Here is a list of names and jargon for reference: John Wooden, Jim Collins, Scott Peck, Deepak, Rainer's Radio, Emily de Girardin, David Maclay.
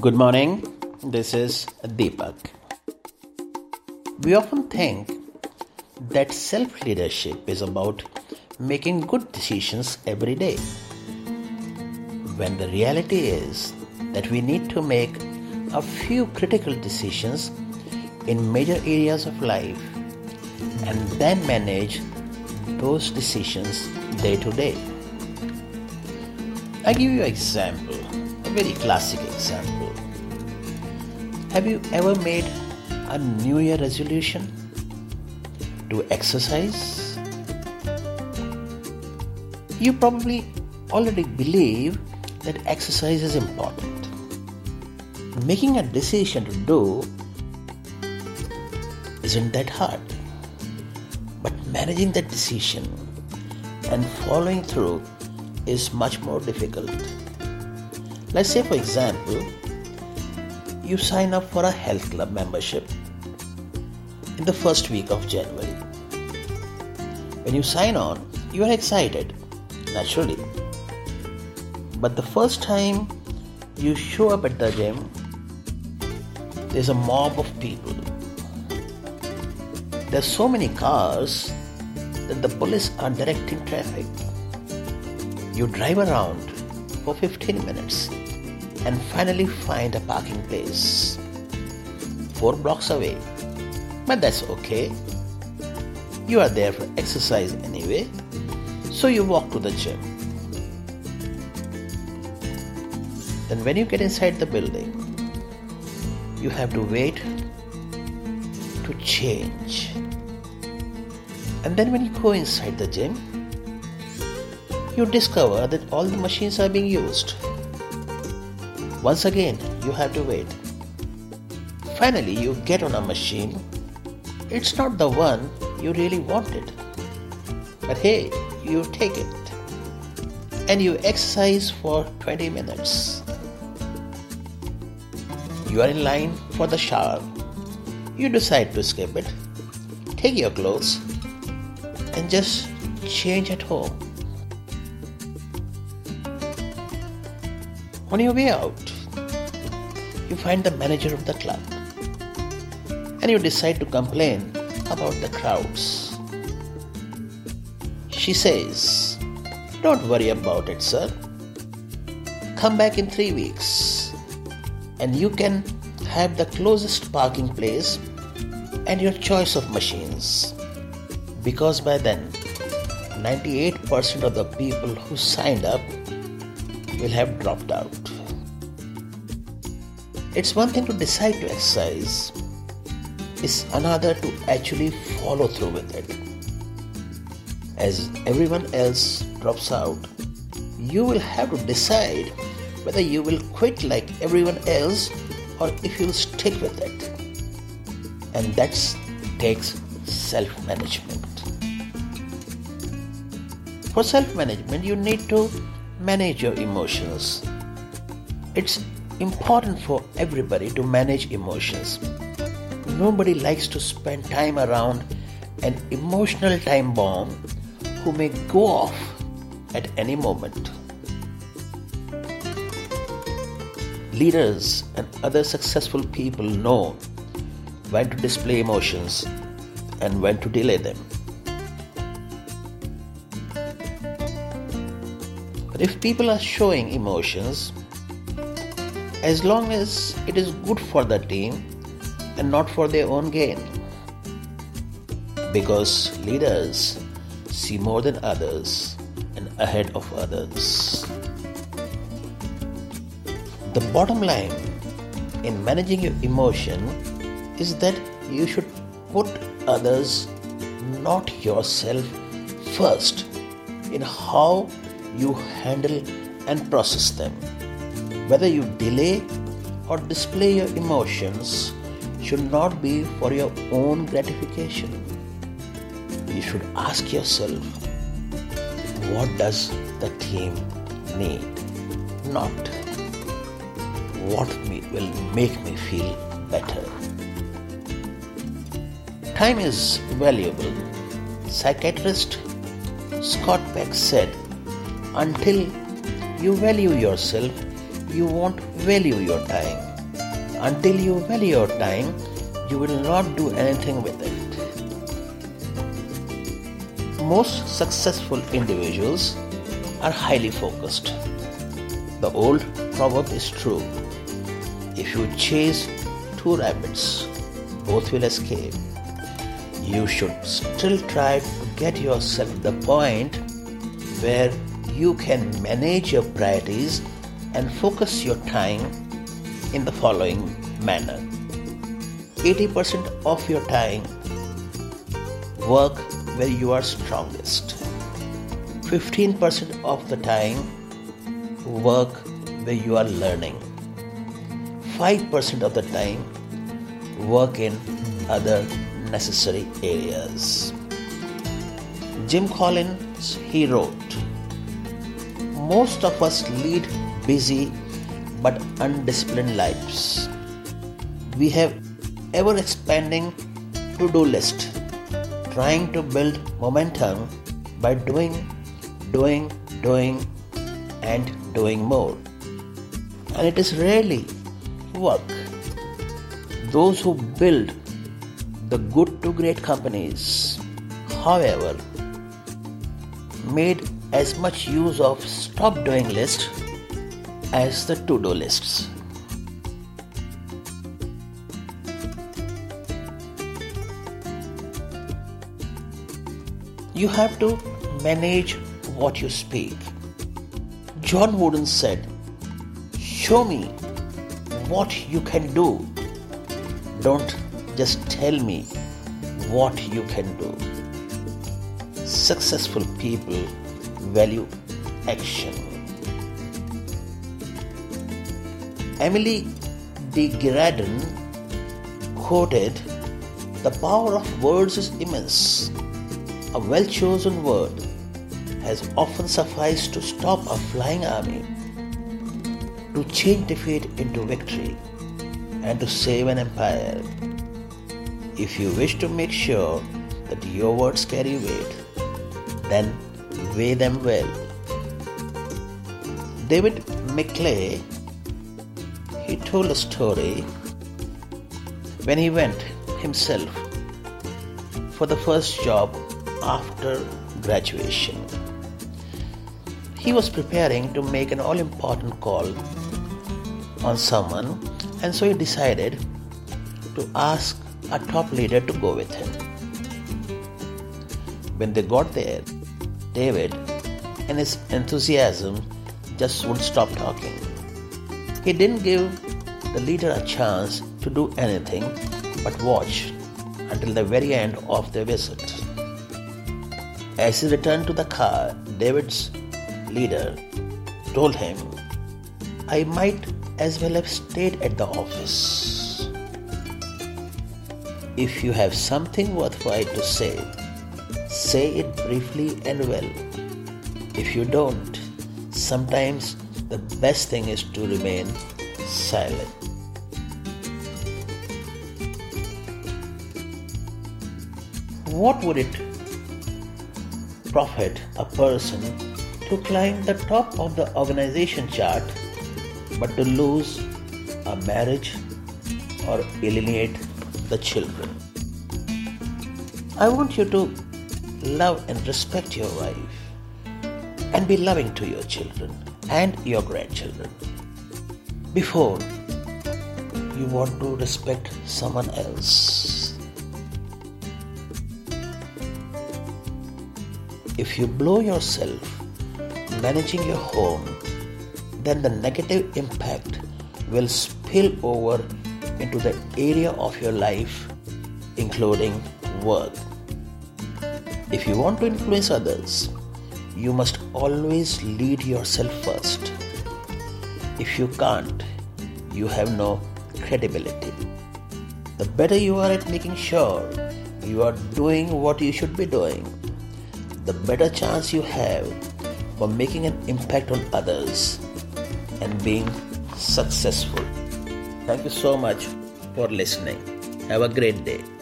Good morning, this is Deepak. We often think that self-leadership is about making good decisions every day, when the reality is that we need to make a few critical decisions in major areas of life and then manage those decisions day to day. I give you an example. Very classic example. Have you ever made a New Year resolution to exercise? You probably already believe that exercise is important. Making a decision to do isn't that hard, but managing that decision and following through is much more difficult. Let's say, for example, you sign up for a health club membership in the first week of January. When you sign on, you are excited, naturally. But the first time you show up at the gym, there's a mob of people. There's so many cars that the police are directing traffic. You drive around for 15 minutes and finally find a parking place 4 blocks away. But that's okay. You are there for exercise anyway, so you walk to the gym. Then when you get inside the building, you have to wait to change. And then when you go inside the gym, you discover that all the machines are being used. Once again, you have to wait. Finally, you get on a machine. It's not the one you really wanted, but hey, you take it and you exercise for 20 minutes. You are in line for the shower. You decide to skip it. Take your clothes and just change at home. On your way out, you find the manager of the club and you decide to complain about the crowds. She says, "Don't worry about it, sir. Come back in 3 weeks and you can have the closest parking place and your choice of machines, because by then 98% of the people who signed up will have dropped out." It's one thing to decide to exercise, it's another to actually follow through with it. As everyone else drops out, you will have to decide whether you will quit like everyone else or if you'll stick with it. And that takes self-management. For self-management, you need to manage your emotions. It's important for everybody to manage emotions. Nobody likes to spend time around an emotional time bomb who may go off at any moment. Leaders and other successful people know when to display emotions and when to delay them. But if people are showing emotions, as long as it is good for the team and not for their own gain, because leaders see more than others and ahead of others. The bottom line in managing your emotion is that you should put others, not yourself, first in how you handle and process them. Whether you delay or display your emotions should not be for your own gratification. You should ask yourself, what does the team need? Not what will make me feel better. Time is valuable. Psychiatrist Scott Peck said, "Until you value yourself, you won't value your time. Until you value your time, you will not do anything with it. Most successful individuals are highly focused. The old proverb is true. If you chase two rabbits, both will escape. You should still try to get yourself to the point where you can manage your priorities and focus your time in the following manner. 80% of your time work where you are strongest. 15% of the time work where you are learning. 5% of the time work in other necessary areas. Jim Collins, he wrote, "Most of us lead busy but undisciplined lives. We have ever expanding to-do list, trying to build momentum by doing, and doing more. And it is rarely work. Those who build the good to great companies, however, made as much use of stop doing list as the to-do lists." You have to manage what you speak. John Wooden said, "Show me what you can do. Don't just tell me what you can do." Successful people value action. Emily de Girardin quoted, "The power of words is immense. A well-chosen word has often sufficed to stop a flying army, to change defeat into victory, and to save an empire." If you wish to make sure that your words carry weight, then weigh them well. David Maclay, he told a story when he went himself for the first job after graduation. He was preparing to make an all-important call on someone, and so he decided to ask a top leader to go with him. When they got there, David, in his enthusiasm, just wouldn't stop talking. He didn't give the leader a chance to do anything but watch until the very end of their visit. As he returned to the car, David's leader told him, "I might as well have stayed at the office." If you have something worthwhile to say, say it briefly and well. If you don't, sometimes the best thing is to remain silent. What would it profit a person to climb the top of the organization chart but to lose a marriage or alienate the children? I want you to love and respect your wife and be loving to your children and your grandchildren. Before you want to respect someone else. If you blow yourself managing your home, then the negative impact will spill over into the area of your life, including work. If you want to influence others, you must always lead yourself first. If you can't, you have no credibility. The better you are at making sure you are doing what you should be doing, the better chance you have for making an impact on others and being successful. Thank you so much for listening. Have a great day.